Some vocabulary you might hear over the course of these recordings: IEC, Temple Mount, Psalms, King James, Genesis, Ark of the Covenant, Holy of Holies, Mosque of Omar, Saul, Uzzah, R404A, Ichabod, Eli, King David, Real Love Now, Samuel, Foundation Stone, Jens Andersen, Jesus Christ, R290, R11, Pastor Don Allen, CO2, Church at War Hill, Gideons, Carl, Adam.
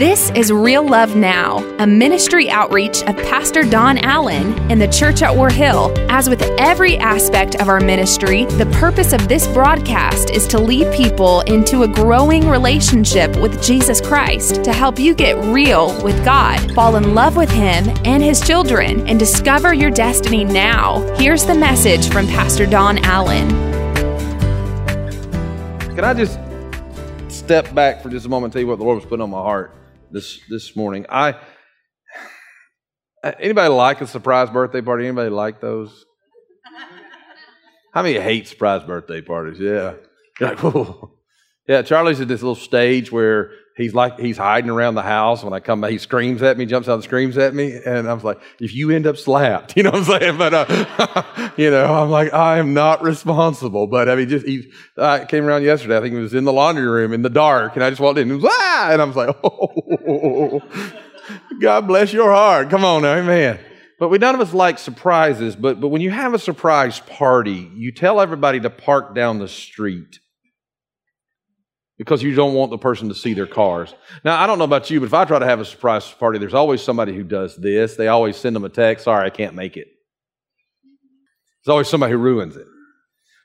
This is Real Love Now, a ministry outreach of Pastor Don Allen and the Church at War Hill. As with every aspect of our ministry, the purpose of this broadcast is to lead people into a growing relationship with Jesus Christ, to help you get real with God, fall in love with Him and His children, and discover your destiny now. Here's the message from Pastor Don Allen. Can I just step back for just a moment and tell you what the Lord was putting on my heart this morning? Anybody like a surprise birthday party? Anybody like those? How many hate surprise birthday parties? Yeah. You're like, whoa. Yeah, Charlie's at this little stage where he's hiding around the house. When I come back, he screams at me, jumps out and screams at me. And I was like, if you end up slapped, you know what I'm saying? But, I'm like, I am not responsible. But I mean, I came around yesterday. I think he was in the laundry room in the dark. And I just walked in and and I was like, oh, God bless your heart. Come on now, amen. But none of us like surprises. But when you have a surprise party, you tell everybody to park down the street, because you don't want the person to see their cars. Now, I don't know about you, but if I try to have a surprise party, there's always somebody who does this. They always send them a text, sorry, I can't make it. There's always somebody who ruins it.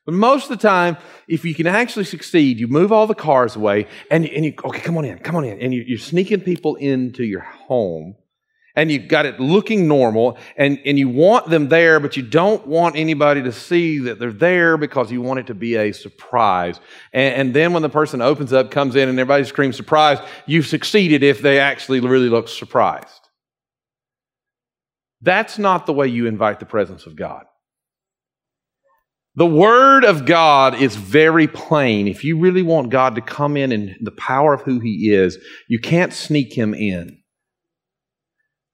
But most of the time, if you can actually succeed, you move all the cars away, and you okay, come on in. And you're sneaking people into your home, and you've got it looking normal, and you want them there, but you don't want anybody to see that they're there because you want it to be a surprise. And then when the person opens up, comes in, and everybody screams surprise, you've succeeded if they actually really look surprised. That's not the way you invite the presence of God. The Word of God is very plain. If you really want God to come in the power of who He is, you can't sneak Him in.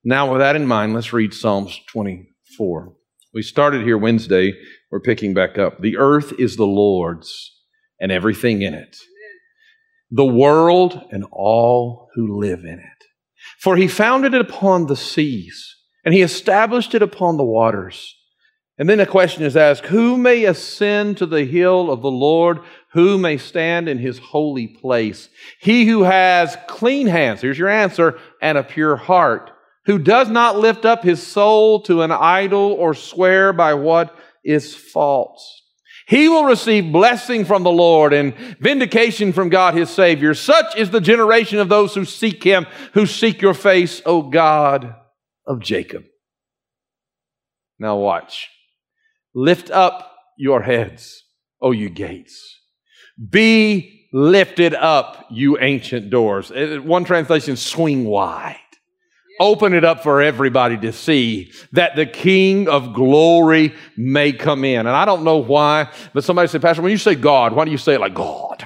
Now, with that in mind, let's read Psalms 24. We started here Wednesday. We're picking back up. The earth is the Lord's and everything in it, the world and all who live in it. For He founded it upon the seas, and He established it upon the waters. And then the question is asked, who may ascend to the hill of the Lord? Who may stand in His holy place? He who has clean hands, here's your answer, and a pure heart, who does not lift up his soul to an idol or swear by what is false. He will receive blessing from the Lord and vindication from God his Savior. Such is the generation of those who seek Him, who seek your face, O God of Jacob. Now watch. Lift up your heads, O you gates. Be lifted up, you ancient doors. One translation, swing wide. Open it up for everybody to see that the King of glory may come in. And I don't know why, but somebody said, Pastor, when you say God, why do you say it like God?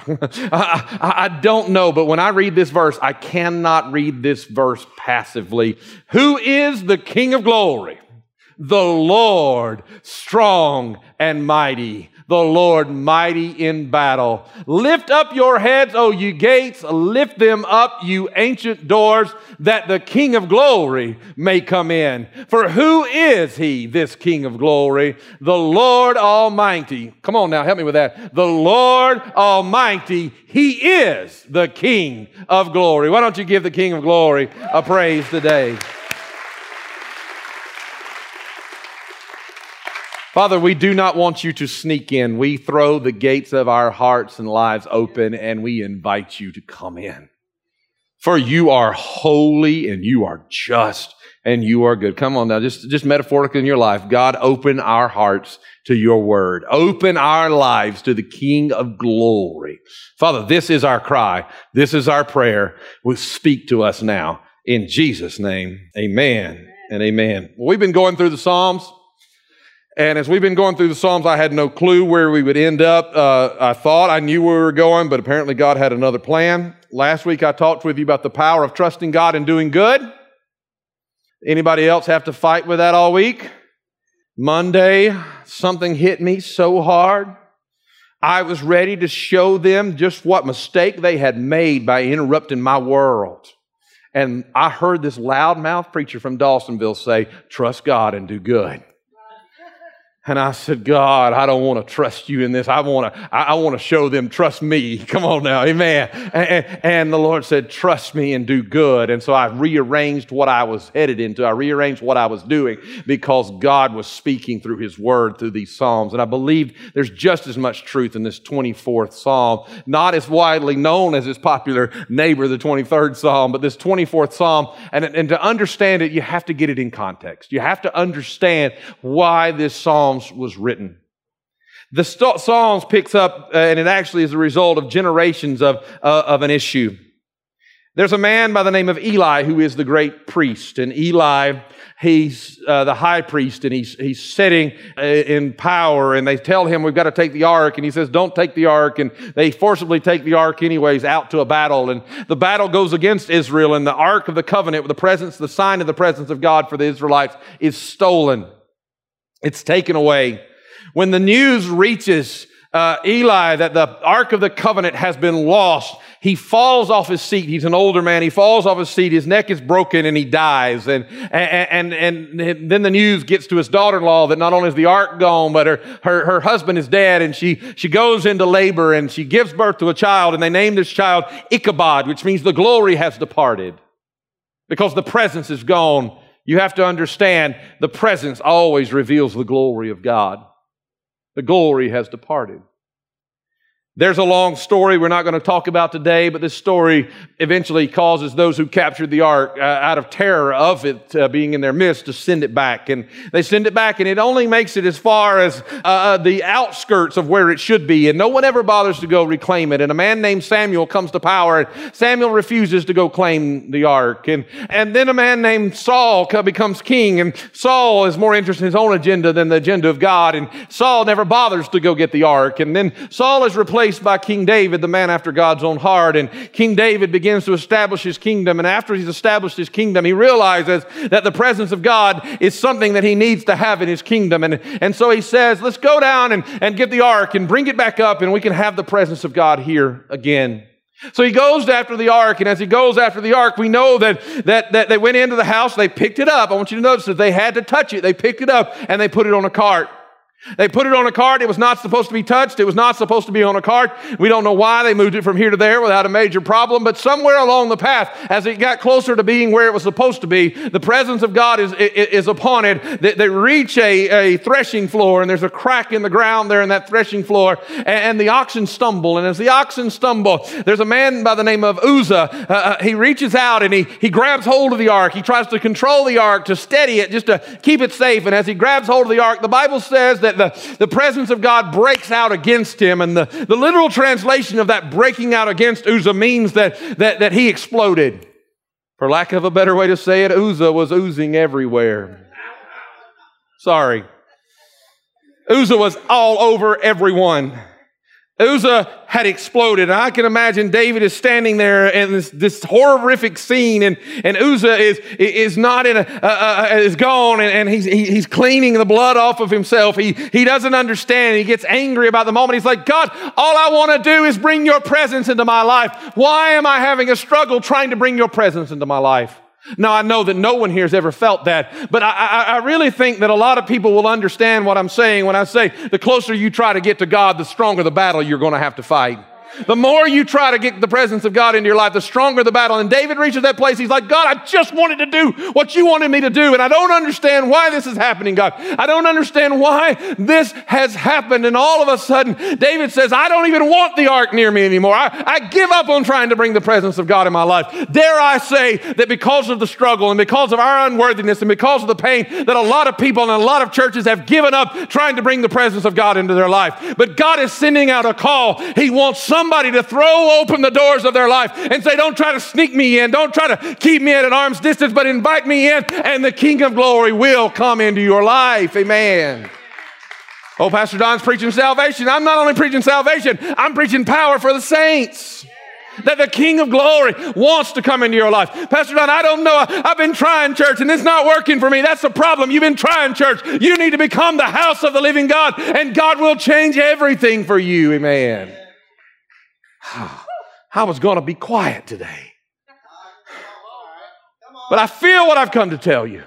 I don't know, but when I read this verse, I cannot read this verse passively. Who is the King of glory? The Lord, strong and mighty. The Lord mighty in battle. Lift up your heads, O you gates. Lift them up, you ancient doors, that the King of glory may come in. For who is He, this King of glory? The Lord Almighty. Come on now, help me with that. The Lord Almighty, He is the King of glory. Why don't you give the King of glory a praise today? Father, we do not want you to sneak in. We throw the gates of our hearts and lives open, and we invite you to come in. For you are holy, and you are just, and you are good. Come on now, just metaphorically in your life. God, open our hearts to your word. Open our lives to the King of glory. Father, this is our cry. This is our prayer. Well, speak to us now. In Jesus' name, amen and amen. Well, we've been going through the Psalms. And as we've been going through the Psalms, I had no clue where we would end up. I thought I knew where we were going, but apparently God had another plan. Last week, I talked with you about the power of trusting God and doing good. Anybody else have to fight with that all week? Monday, something hit me so hard. I was ready to show them just what mistake they had made by interrupting my world. And I heard this loudmouth preacher from Dawsonville say, trust God and do good. And I said, God, I don't want to trust you in this. I want to show them, trust me. Come on now. Amen. And the Lord said, trust me and do good. And so I rearranged what I was headed into. I rearranged what I was doing because God was speaking through his word, through these Psalms. And I believe there's just as much truth in this 24th Psalm, not as widely known as its popular neighbor, the 23rd Psalm, but this 24th Psalm. And to understand it, you have to get it in context. You have to understand why this Psalm was written. The Psalms picks up, and it actually is a result of generations of an issue. There's a man by the name of Eli who is the great priest, and Eli, he's the high priest, and he's sitting in power, and they tell him, we've got to take the ark, and he says, don't take the ark, and they forcibly take the ark anyways out to a battle, and the battle goes against Israel, and the Ark of the Covenant, with the sign of the presence of God for the Israelites, is stolen. It's taken away. When the news reaches Eli that the Ark of the Covenant has been lost, he falls off his seat. He's an older man. He falls off his seat. His neck is broken and he dies. And then the news gets to his daughter-in-law that not only is the ark gone, but her husband is dead. And she goes into labor and she gives birth to a child. And they name this child Ichabod, which means the glory has departed because the presence is gone. You have to understand the presence always reveals the glory of God. The glory has departed. There's a long story we're not going to talk about today, but this story eventually causes those who captured the ark out of terror of it being in their midst to send it back. And they send it back, and it only makes it as far as the outskirts of where it should be, and no one ever bothers to go reclaim it. And a man named Samuel comes to power, and Samuel refuses to go claim the ark. And then a man named Saul becomes king, and Saul is more interested in his own agenda than the agenda of God, and Saul never bothers to go get the ark. And then Saul is replaced by King David, the man after God's own heart. And King David begins to establish his kingdom. And after he's established his kingdom, he realizes that the presence of God is something that he needs to have in his kingdom. And so he says, let's go down and get the ark and bring it back up and we can have the presence of God here again. So he goes after the ark, and as he goes after the ark, we know that they went into the house, they picked it up. I want you to notice that they had to touch it. They picked it up and they put it on a cart. They put it on a cart. It was not supposed to be touched. It was not supposed to be on a cart. We don't know why they moved it from here to there without a major problem. But somewhere along the path, as it got closer to being where it was supposed to be, the presence of God is upon it. They reach a threshing floor, and there's a crack in the ground there in that threshing floor, and the oxen stumble. And as the oxen stumble, there's a man by the name of Uzzah. He reaches out, and he grabs hold of the ark. He tries to control the ark, to steady it, just to keep it safe. And as he grabs hold of the ark, the Bible says that the presence of God breaks out against him. And the literal translation of that breaking out against Uzzah means that he exploded. For lack of a better way to say it, Uzzah was oozing everywhere. Sorry. Uzzah was all over everyone. Uzzah had exploded. I can imagine David is standing there in this horrific scene, and Uzzah is not in is gone, and he's cleaning the blood off of himself. He doesn't understand. He gets angry about the moment. He's like, God, all I want to do is bring your presence into my life. Why am I having a struggle trying to bring your presence into my life? Now, I know that no one here has ever felt that, but I really think that a lot of people will understand what I'm saying when I say the closer you try to get to God, the stronger the battle you're going to have to fight. The more you try to get the presence of God into your life, the stronger the battle. And David reaches that place. He's like, God, I just wanted to do what you wanted me to do. And I don't understand why this is happening, God. I don't understand why this has happened. And all of a sudden, David says, I don't even want the ark near me anymore. I give up on trying to bring the presence of God in my life. Dare I say that because of the struggle and because of our unworthiness and because of the pain, that a lot of people and a lot of churches have given up trying to bring the presence of God into their life. But God is sending out a call. He wants somebody to throw open the doors of their life and say, don't try to sneak me in. Don't try to keep me at an arm's distance, but invite me in, and the King of Glory will come into your life. Amen. Oh, Pastor Don's preaching salvation. I'm not only preaching salvation, I'm preaching power for the saints. That the King of Glory wants to come into your life. Pastor Don, I don't know. I've been trying, church, and it's not working for me. That's the problem. You've been trying, church. You need to become the house of the living God, and God will change everything for you. Amen. I was going to be quiet today, but I feel what I've come to tell you.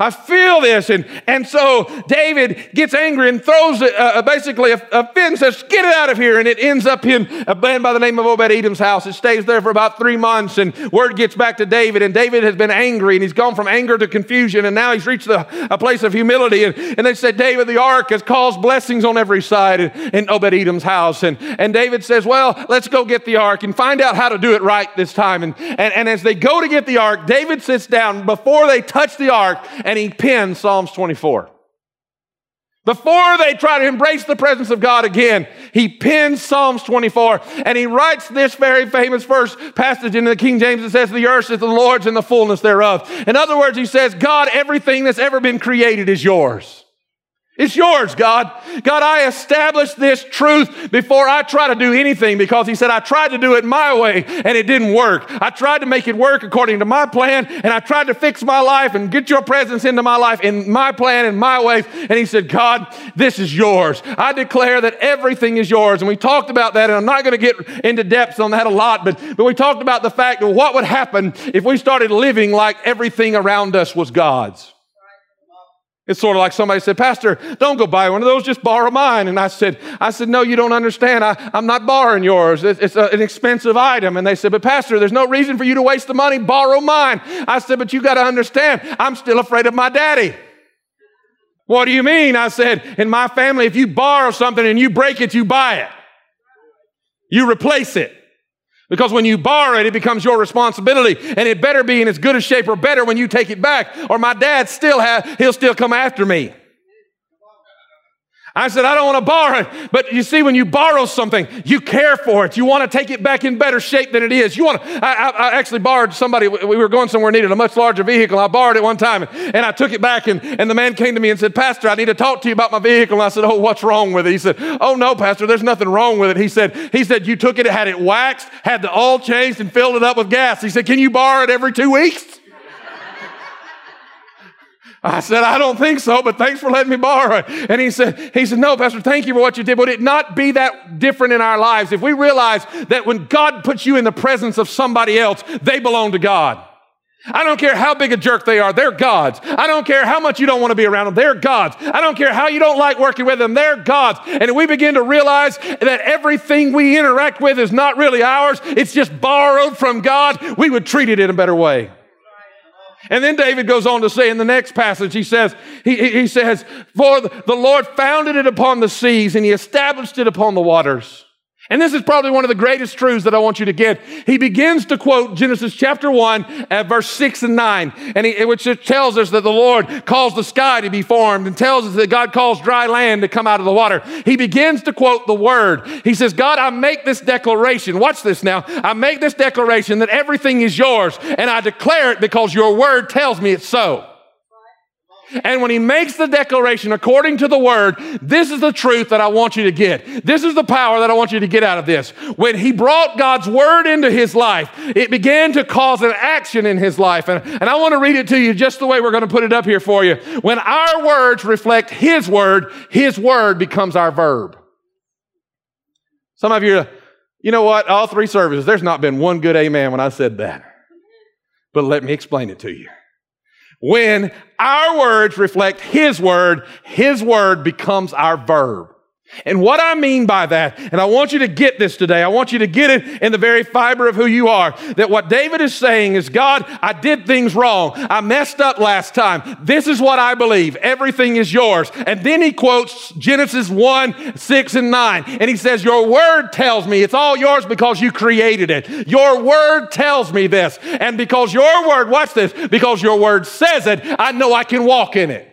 I feel this. And so David gets angry and throws basically a fit and says, get it out of here. And it ends up in a man by the name of Obed-Edom's house. It stays there for about 3 months, and word gets back to David. And David has been angry, and he's gone from anger to confusion, and now he's reached a place of humility. And they said, David, the ark has caused blessings on every side in Obed-Edom's house. And David says, well, let's go get the ark and find out how to do it right this time. And as they go to get the ark, David sits down before they touch the ark, and he penned Psalms 24. Before they try to embrace the presence of God again, he pens Psalms 24, and he writes this very famous first passage in the King James that says, the earth is the Lord's and the fullness thereof. In other words, he says, God, everything that's ever been created is yours. It's yours, God. God, I established this truth before I try to do anything, because he said, I tried to do it my way and it didn't work. I tried to make it work according to my plan, and I tried to fix my life and get your presence into my life in my plan and my ways. And he said, God, this is yours. I declare that everything is yours. And we talked about that, and I'm not going to get into depth on that a lot, but we talked about the fact that what would happen if we started living like everything around us was God's. It's sort of like somebody said, Pastor, don't go buy one of those, just borrow mine. And I said, no, you don't understand. I'm not borrowing yours. It's an expensive item. And they said, but Pastor, there's no reason for you to waste the money. Borrow mine. I said, but you got to understand, I'm still afraid of my daddy. What do you mean? I said, in my family, if you borrow something and you break it, you buy it. You replace it. Because when you borrow it, it becomes your responsibility, and it better be in as good a shape or better when you take it back, or my dad he'll still come after me. I said, I don't want to borrow it. But you see, when you borrow something, you care for it. You want to take it back in better shape than it is. You want to, I actually borrowed somebody. We were going somewhere, needed a much larger vehicle. I borrowed it one time, and I took it back, and the man came to me and said, Pastor, I need to talk to you about my vehicle. And I said, oh, what's wrong with it? He said, oh, no, Pastor, there's nothing wrong with it. He said, you took it, had it waxed, had the oil changed, and filled it up with gas. He said, can you borrow it every 2 weeks? I said, I don't think so, but thanks for letting me borrow it. And he said, no, Pastor, thank you for what you did. Would it not be that different in our lives if we realize that when God puts you in the presence of somebody else, they belong to God? I don't care how big a jerk they are, they're God's. I don't care how much you don't want to be around them, they're God's. I don't care how you don't like working with them, they're God's. And we begin to realize that everything we interact with is not really ours, it's just borrowed from God, we would treat it in a better way. And then David goes on to say in the next passage, he says, for the Lord founded it upon the seas, and he established it upon the waters. And this is probably one of the greatest truths that I want you to get. He begins to quote Genesis chapter 1 at verse 6 and 9, which tells us that the Lord calls the sky to be formed, and tells us that God calls dry land to come out of the water. He begins to quote the word. He says, God, I make this declaration. Watch this now. I make this declaration that everything is yours, and I declare it because your word tells me it's so. And when he makes the declaration according to the word, this is the truth that I want you to get. This is the power that I want you to get out of this. When he brought God's word into his life, it began to cause an action in his life. And I want to read it to you just the way we're going to put it up here for you. When our words reflect his word becomes our verb. Some of you are, you know what? All three services, there's not been one good amen when I said that. But let me explain it to you. When our words reflect his word becomes our verb. And what I mean by that, and I want you to get this today, I want you to get it in the very fiber of who you are, that what David is saying is, God, I did things wrong. I messed up last time. This is what I believe. Everything is yours. And then he quotes Genesis 1, 6, and 9. And he says, your word tells me it's all yours because you created it. Your word tells me this. And because your word, watch this, because your word says it, I know I can walk in it.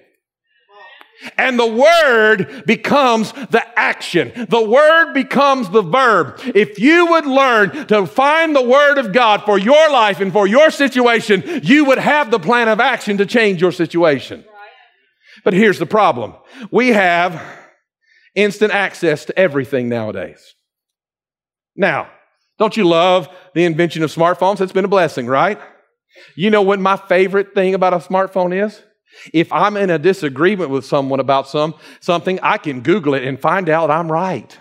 And the word becomes the action. The word becomes the verb. If you would learn to find the word of God for your life and for your situation, you would have the plan of action to change your situation. But here's the problem. We have instant access to everything nowadays. Now, don't you love the invention of smartphones? It's been a blessing, right? You know what my favorite thing about a smartphone is? If I'm in a disagreement with someone about something, I can Google it and find out I'm right.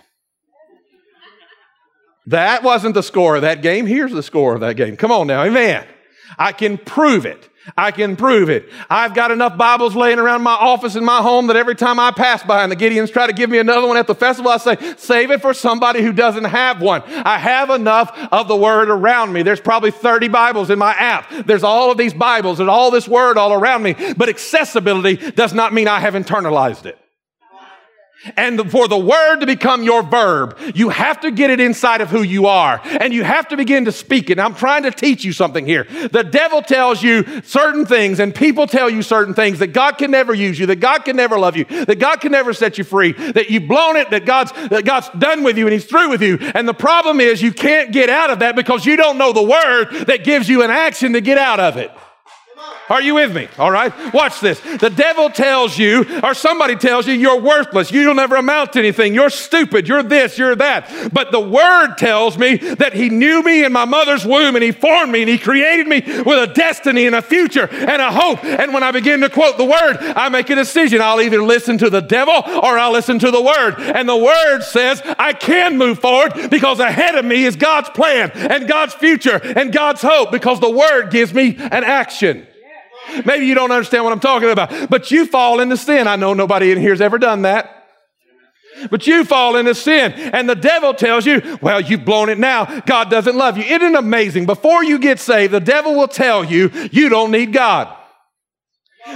That wasn't the score of that game. Here's the score of that game. Come on now, amen. I can prove it. I can prove it. I've got enough Bibles laying around my office in my home that every time I pass by and the Gideons try to give me another one at the festival, I say, save it for somebody who doesn't have one. I have enough of the Word around me. There's probably 30 Bibles in my app. There's all of these Bibles and all this Word all around me. But accessibility does not mean I have internalized it. And for the Word to become your verb, you have to get it inside of who you are, and you have to begin to speak it. And I'm trying to teach you something here. The devil tells you certain things, and people tell you certain things, that God can never use you, that God can never love you, that God can never set you free, that you've blown it, that God's done with you and He's through with you. And the problem is you can't get out of that because you don't know the Word that gives you an action to get out of it. Are you with me? All right. Watch this. The devil tells you, or somebody tells you, you're worthless. You'll never amount to anything. You're stupid. You're this, you're that. But the Word tells me that He knew me in my mother's womb, and He formed me, and He created me with a destiny and a future and a hope. And when I begin to quote the Word, I make a decision. I'll either listen to the devil or I'll listen to the Word. And the Word says I can move forward because ahead of me is God's plan and God's future and God's hope, because the Word gives me an action. Maybe you don't understand what I'm talking about, but you fall into sin. I know nobody in here has ever done that. But you fall into sin, and the devil tells you, well, you've blown it now. God doesn't love you. Isn't it amazing? Before you get saved, the devil will tell you, you don't need God.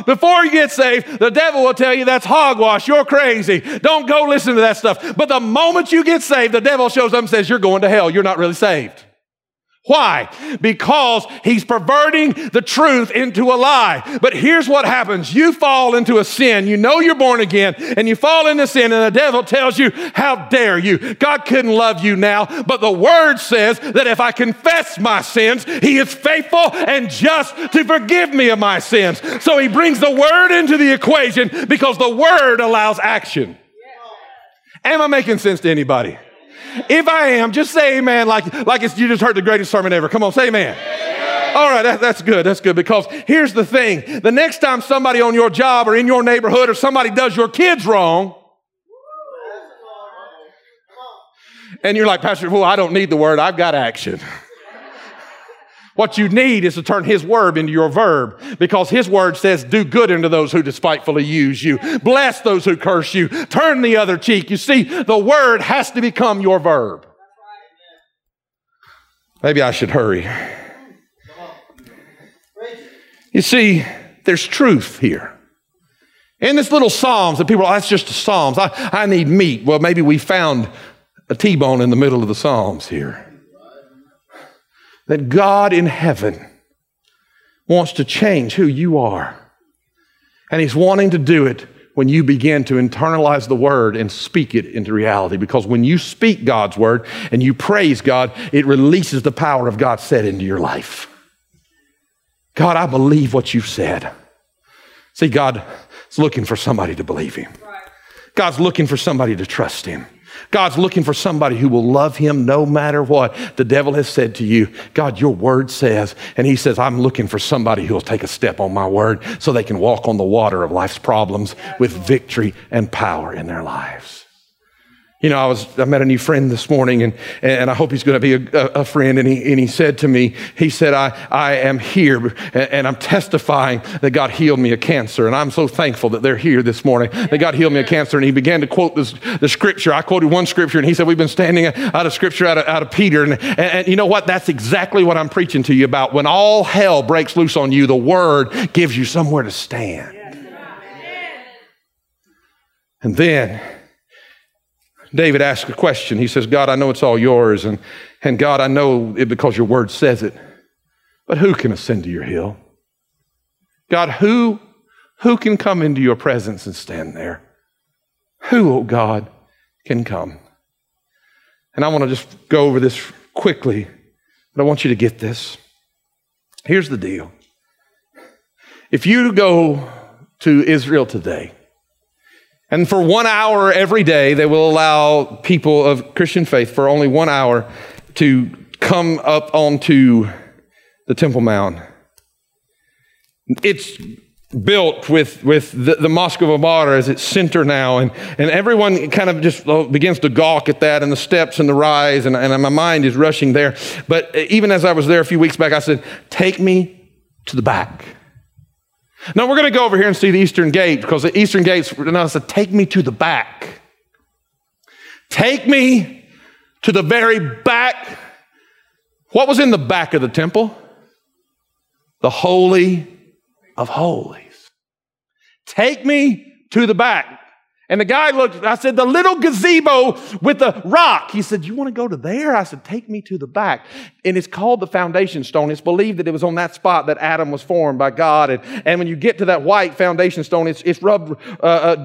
Before you get saved, the devil will tell you that's hogwash. You're crazy. Don't go listen to that stuff. But the moment you get saved, the devil shows up and says, you're going to hell. You're not really saved. Why? Because he's perverting the truth into a lie. But here's what happens. You fall into a sin. You know you're born again, and you fall into sin, and the devil tells you, how dare you? God couldn't love you now. But the Word says that if I confess my sins, He is faithful and just to forgive me of my sins. So he brings the Word into the equation because the Word allows action. Am I making sense to anybody? If I am, just say amen like it's, you just heard the greatest sermon ever. Come on, say amen. Amen. All right, that's good, because here's the thing. The next time somebody on your job or in your neighborhood or somebody does your kids wrong, and you're like, Pastor, well, I don't need the Word. I've got action. What you need is to turn His Word into your verb, because His Word says, do good unto those who despitefully use you. Bless those who curse you. Turn the other cheek. You see, the Word has to become your verb. Maybe I should hurry. You see, there's truth here. In this little Psalms that people are, that's just the Psalms. I need meat. Well, maybe we found a T-bone in the middle of the Psalms here. That God in heaven wants to change who you are. And He's wanting to do it when you begin to internalize the Word and speak it into reality. Because when you speak God's Word and you praise God, it releases the power of God set into your life. God, I believe what You've said. See, God is looking for somebody to believe Him. God's looking for somebody to trust Him. God's looking for somebody who will love Him no matter what. The devil has said to you, God, Your Word says, and he says, I'm looking for somebody who will take a step on my Word so they can walk on the water of life's problems with victory and power in their lives. You know, I met a new friend this morning, and I hope he's going to be a friend. And he said to me, he said, I am here, and I'm testifying that God healed me of cancer. And I'm so thankful that they're here this morning, that God healed me of cancer. And he began to quote the scripture. I quoted one scripture, and he said, we've been standing out of scripture, out of Peter. And you know what? That's exactly what I'm preaching to you about. When all hell breaks loose on you, the Word gives you somewhere to stand. And then David asked a question. He says, God, I know it's all Yours, and God, I know it because Your Word says it, but who can ascend to Your hill? God, who can come into Your presence and stand there? Who, oh God, can come? And I want to just go over this quickly, but I want you to get this. Here's the deal. If you go to Israel today, and for 1 hour every day, they will allow people of Christian faith for only 1 hour to come up onto the Temple Mount. It's built with the Mosque of Omar as its center now, and everyone kind of just begins to gawk at that and the steps and the rise, and my mind is rushing there. But even as I was there a few weeks back, I said, take me to the back. No, we're going to go over here and see the eastern gate, because the eastern gate's, no, it said, take me to the back. Take me to the very back. What was in the back of the temple? The Holy of Holies. Take me to the back. And the guy looked, I said, the little gazebo with the rock. He said, you want to go to there? I said, take me to the back. And it's called the Foundation Stone. It's believed that it was on that spot that Adam was formed by God. And when you get to that white Foundation Stone, it's rubbed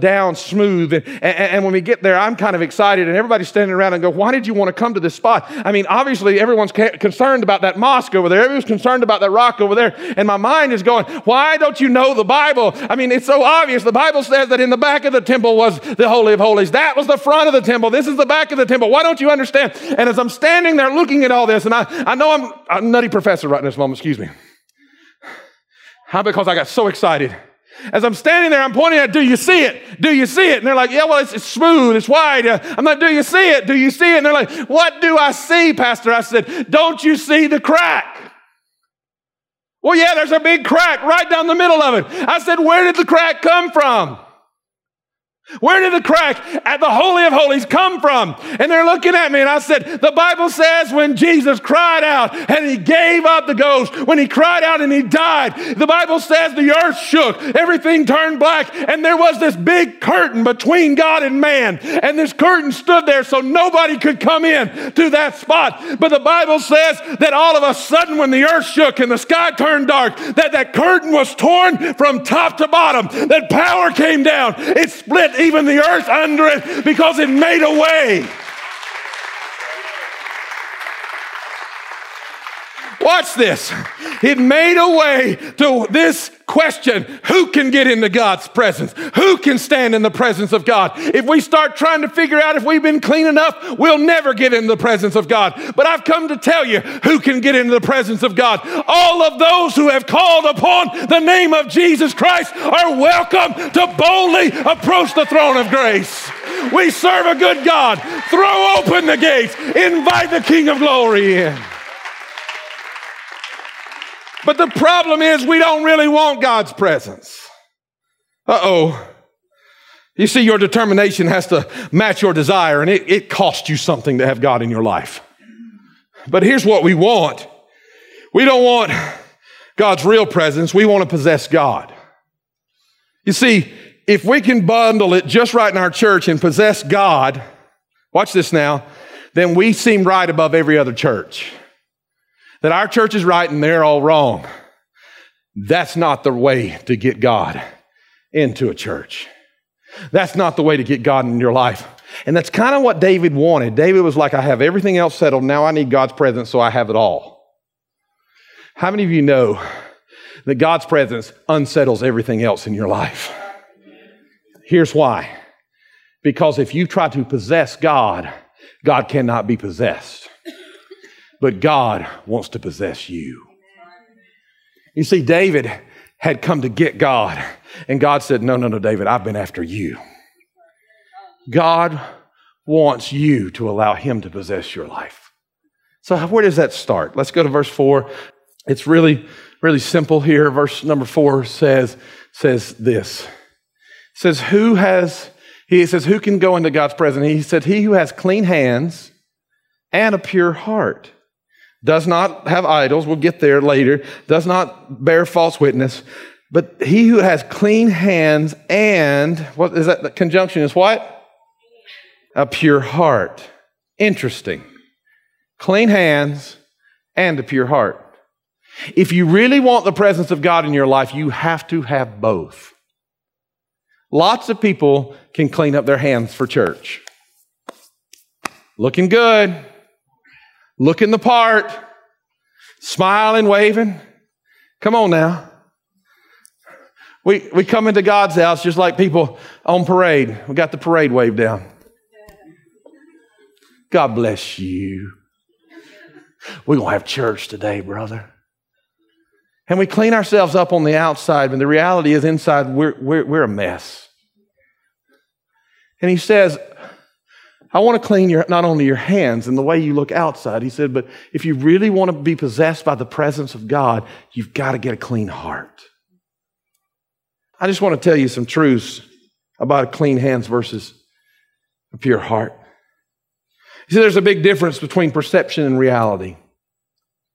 down smooth. And when we get there, I'm kind of excited. And everybody's standing around and go, why did you want to come to this spot? I mean, obviously, everyone's concerned about that mosque over there. Everyone's concerned about that rock over there. And my mind is going, why don't you know the Bible? I mean, it's so obvious. The Bible says that in the back of the temple was the Holy of Holies. That was the front of the temple. This is the back of the temple. Why don't you understand? And as I'm standing there looking at all this, and I know I'm a nutty professor right in this moment, excuse me. How? Because I got so excited. As I'm standing there, I'm pointing at, do you see it? Do you see it? And they're like, yeah, well, it's smooth, it's wide. I'm like, do you see it? Do you see it? And they're like, what do I see, Pastor? I said, don't you see the crack? Well, yeah, there's a big crack right down the middle of it. I said, where did the crack come from? Where did the crack at the Holy of Holies come from? And they're looking at me, and I said, the Bible says when Jesus cried out and he gave up the ghost, when he cried out and he died, the Bible says the earth shook, everything turned black, and there was this big curtain between God and man, and this curtain stood there so nobody could come in to that spot. But the Bible says that all of a sudden when the earth shook and the sky turned dark, that curtain was torn from top to bottom, that power came down, it split even the earth under it, because it made a way. Watch this. It made a way to this question: who can get into God's presence? Who can stand in the presence of God? If we start trying to figure out if we've been clean enough, we'll never get in the presence of God. But I've come to tell you who can get into the presence of God. All of those who have called upon the name of Jesus Christ are welcome to boldly approach the throne of grace. We serve a good God. Throw open the gates. Invite the King of Glory in. But the problem is we don't really want God's presence. Uh-oh. You see, your determination has to match your desire, and it costs you something to have God in your life. But here's what we want. We don't want God's real presence. We want to possess God. You see, if we can bundle it just right in our church and possess God, watch this now, then we seem right above every other church. That our church is right and they're all wrong. That's not the way to get God into a church. That's not the way to get God in your life. And that's kind of what David wanted. David was like, I have everything else settled. Now I need God's presence, so I have it all. How many of you know that God's presence unsettles everything else in your life? Here's why. Because if you try to possess God, God cannot be possessed. But God wants to possess you. You see, David had come to get God, and God said, no, David, I've been after you. God wants you to allow him to possess your life. So where does that start? Let's go to verse 4. It's really, really simple here. Verse number 4 says this. It says, who can go into God's presence? He said, he who has clean hands and a pure heart. Does not have idols, we'll get there later, does not bear false witness, but he who has clean hands and, what is that, the conjunction is what? A pure heart. Interesting. Clean hands and a pure heart. If you really want the presence of God in your life, you have to have both. Lots of people can clean up their hands for church. Looking good. Looking the part, smiling, waving. Come on now. We come into God's house just like people on parade. We got the parade wave down. God bless you. We're going to have church today, brother. And we clean ourselves up on the outside, but the reality is inside we're a mess. And he says, I want to clean not only your hands and the way you look outside, he said, but if you really want to be possessed by the presence of God, you've got to get a clean heart. I just want to tell you some truths about clean hands versus a pure heart. You see, there's a big difference between perception and reality,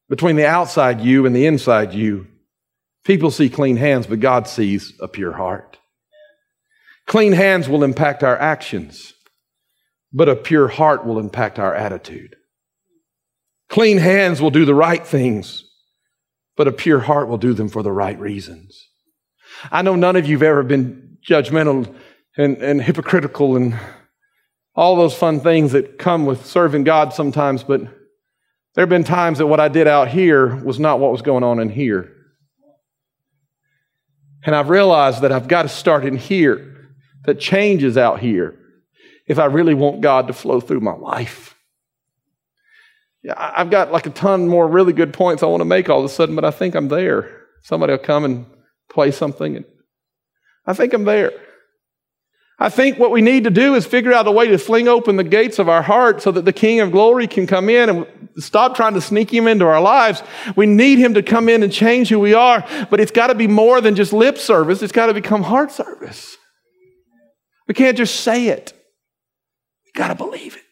between the outside you and the inside you. People see clean hands, but God sees a pure heart. Clean hands will impact our actions, but a pure heart will impact our attitude. Clean hands will do the right things, but a pure heart will do them for the right reasons. I know none of you have ever been judgmental and hypocritical and all those fun things that come with serving God sometimes, but there have been times that what I did out here was not what was going on in here. And I've realized that I've got to start in here, that change is out here, if I really want God to flow through my life. Yeah, I've got like a ton more really good points I want to make all of a sudden, but I think I'm there. Somebody will come and play something, and I think I'm there. I think what we need to do is figure out a way to fling open the gates of our heart so that the King of Glory can come in and stop trying to sneak Him into our lives. We need Him to come in and change who we are, but it's got to be more than just lip service. It's got to become heart service. We can't just say it. We got to believe it.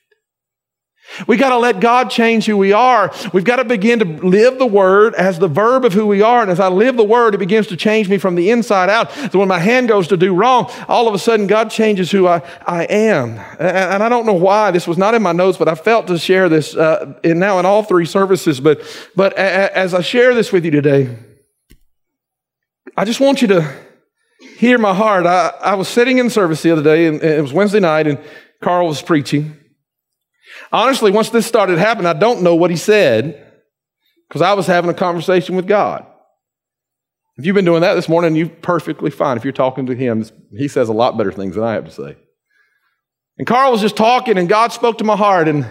We got to let God change who we are. We've got to begin to live the Word as the verb of who we are. And as I live the Word, it begins to change me from the inside out. So when my hand goes to do wrong, all of a sudden God changes who I am. And I don't know why. This was not in my notes, but I felt to share this in all three services. But as I share this with you today, I just want you to hear my heart. I was sitting in service the other day, and it was Wednesday night, and Carl was preaching. Honestly, once this started happening, I don't know what he said because I was having a conversation with God. If you've been doing that this morning, you're perfectly fine. If you're talking to him, he says a lot better things than I have to say. And Carl was just talking, and God spoke to my heart, and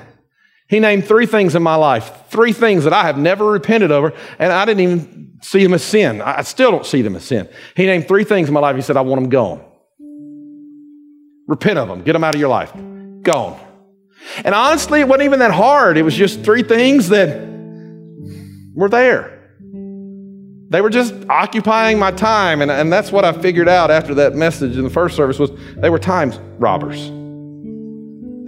He named three things in my life, three things that I have never repented over, and I didn't even see them as sin. I still don't see them as sin. He named three things in my life. He said, I want them gone. Repent of them. Get them out of your life. Gone. And honestly, it wasn't even that hard. It was just three things that were there. They were just occupying my time. And that's what I figured out after that message in the first service was they were time robbers.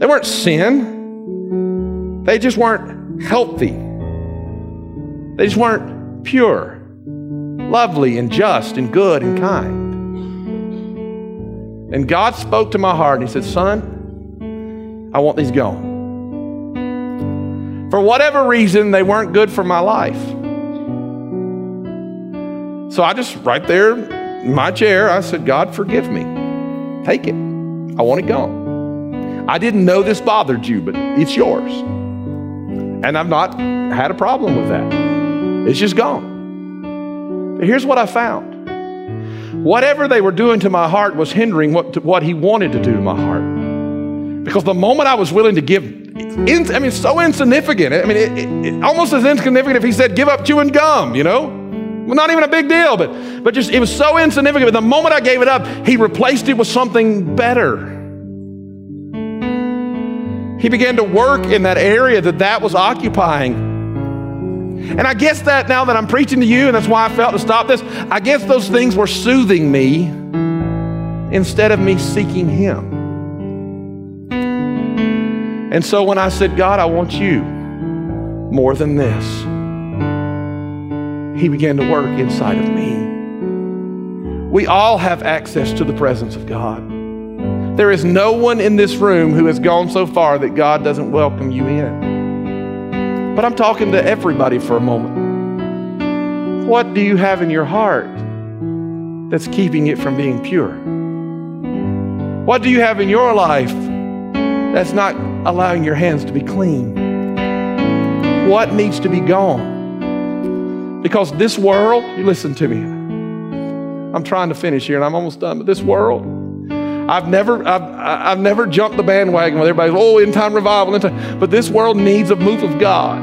They weren't sin. They just weren't healthy. They just weren't pure, lovely, and just, and good, and kind. And God spoke to my heart, and He said, son, I want these gone. For whatever reason, they weren't good for my life. So I just, right there in my chair, I said, God, forgive me. Take it. I want it gone. I didn't know this bothered you, but it's yours. And I've not had a problem with that. It's just gone. But here's what I found. Whatever they were doing to my heart was hindering what He wanted to do to my heart. Because the moment I was willing to give, it's so insignificant. I mean, it almost as insignificant if He said, give up chewing gum, you know? Well, not even a big deal, but just it was so insignificant. But the moment I gave it up, He replaced it with something better. He began to work in that area that was occupying. And I guess that now that I'm preaching to you, and that's why I felt to stop this, I guess those things were soothing me instead of me seeking Him. And so when I said, God, I want you more than this, He began to work inside of me. We all have access to the presence of God. There is no one in this room who has gone so far that God doesn't welcome you in. But I'm talking to everybody for a moment. What do you have in your heart that's keeping it from being pure? What do you have in your life that's not allowing your hands to be clean? What needs to be gone? Because this world, you listen to me. I'm trying to finish here and I'm almost done, but this world, I've never jumped the bandwagon with everybody. Oh, end time revival. But this world needs a move of God.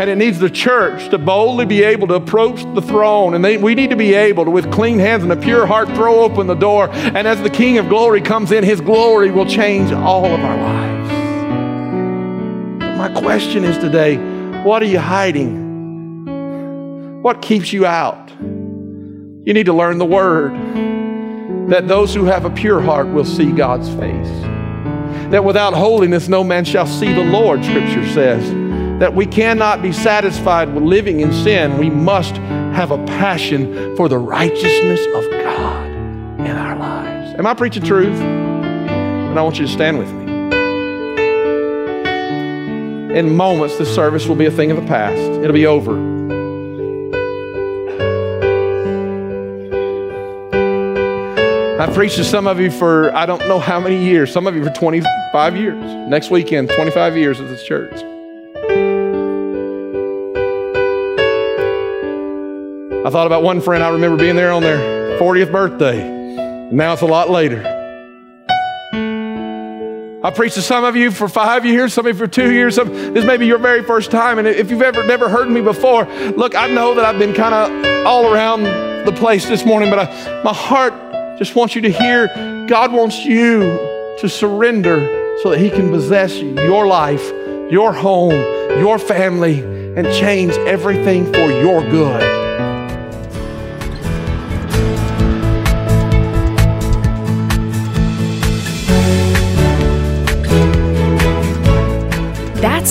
And it needs the church to boldly be able to approach the throne. And we need to be able to, with clean hands and a pure heart, throw open the door. And as the King of Glory comes in, His glory will change all of our lives. But my question is today, what are you hiding? What keeps you out? You need to learn the word, that those who have a pure heart will see God's face. That without holiness, no man shall see the Lord, Scripture says. That we cannot be satisfied with living in sin. We must have a passion for the righteousness of God in our lives. Am I preaching truth? And I want you to stand with me. In moments, this service will be a thing of the past. It'll be over. I've preached to some of you for I don't know how many years. Some of you for 25 years. Next weekend, 25 years of this church. I thought about one friend I remember being there on their 40th birthday. Now it's a lot later. I preached to some of you for 5 years, some of you for 2 years. This may be your very first time. And if you've never heard me before, look, I know that I've been kind of all around the place this morning, but my heart just wants you to hear God wants you to surrender so that He can possess your life, your home, your family, and change everything for your good. That's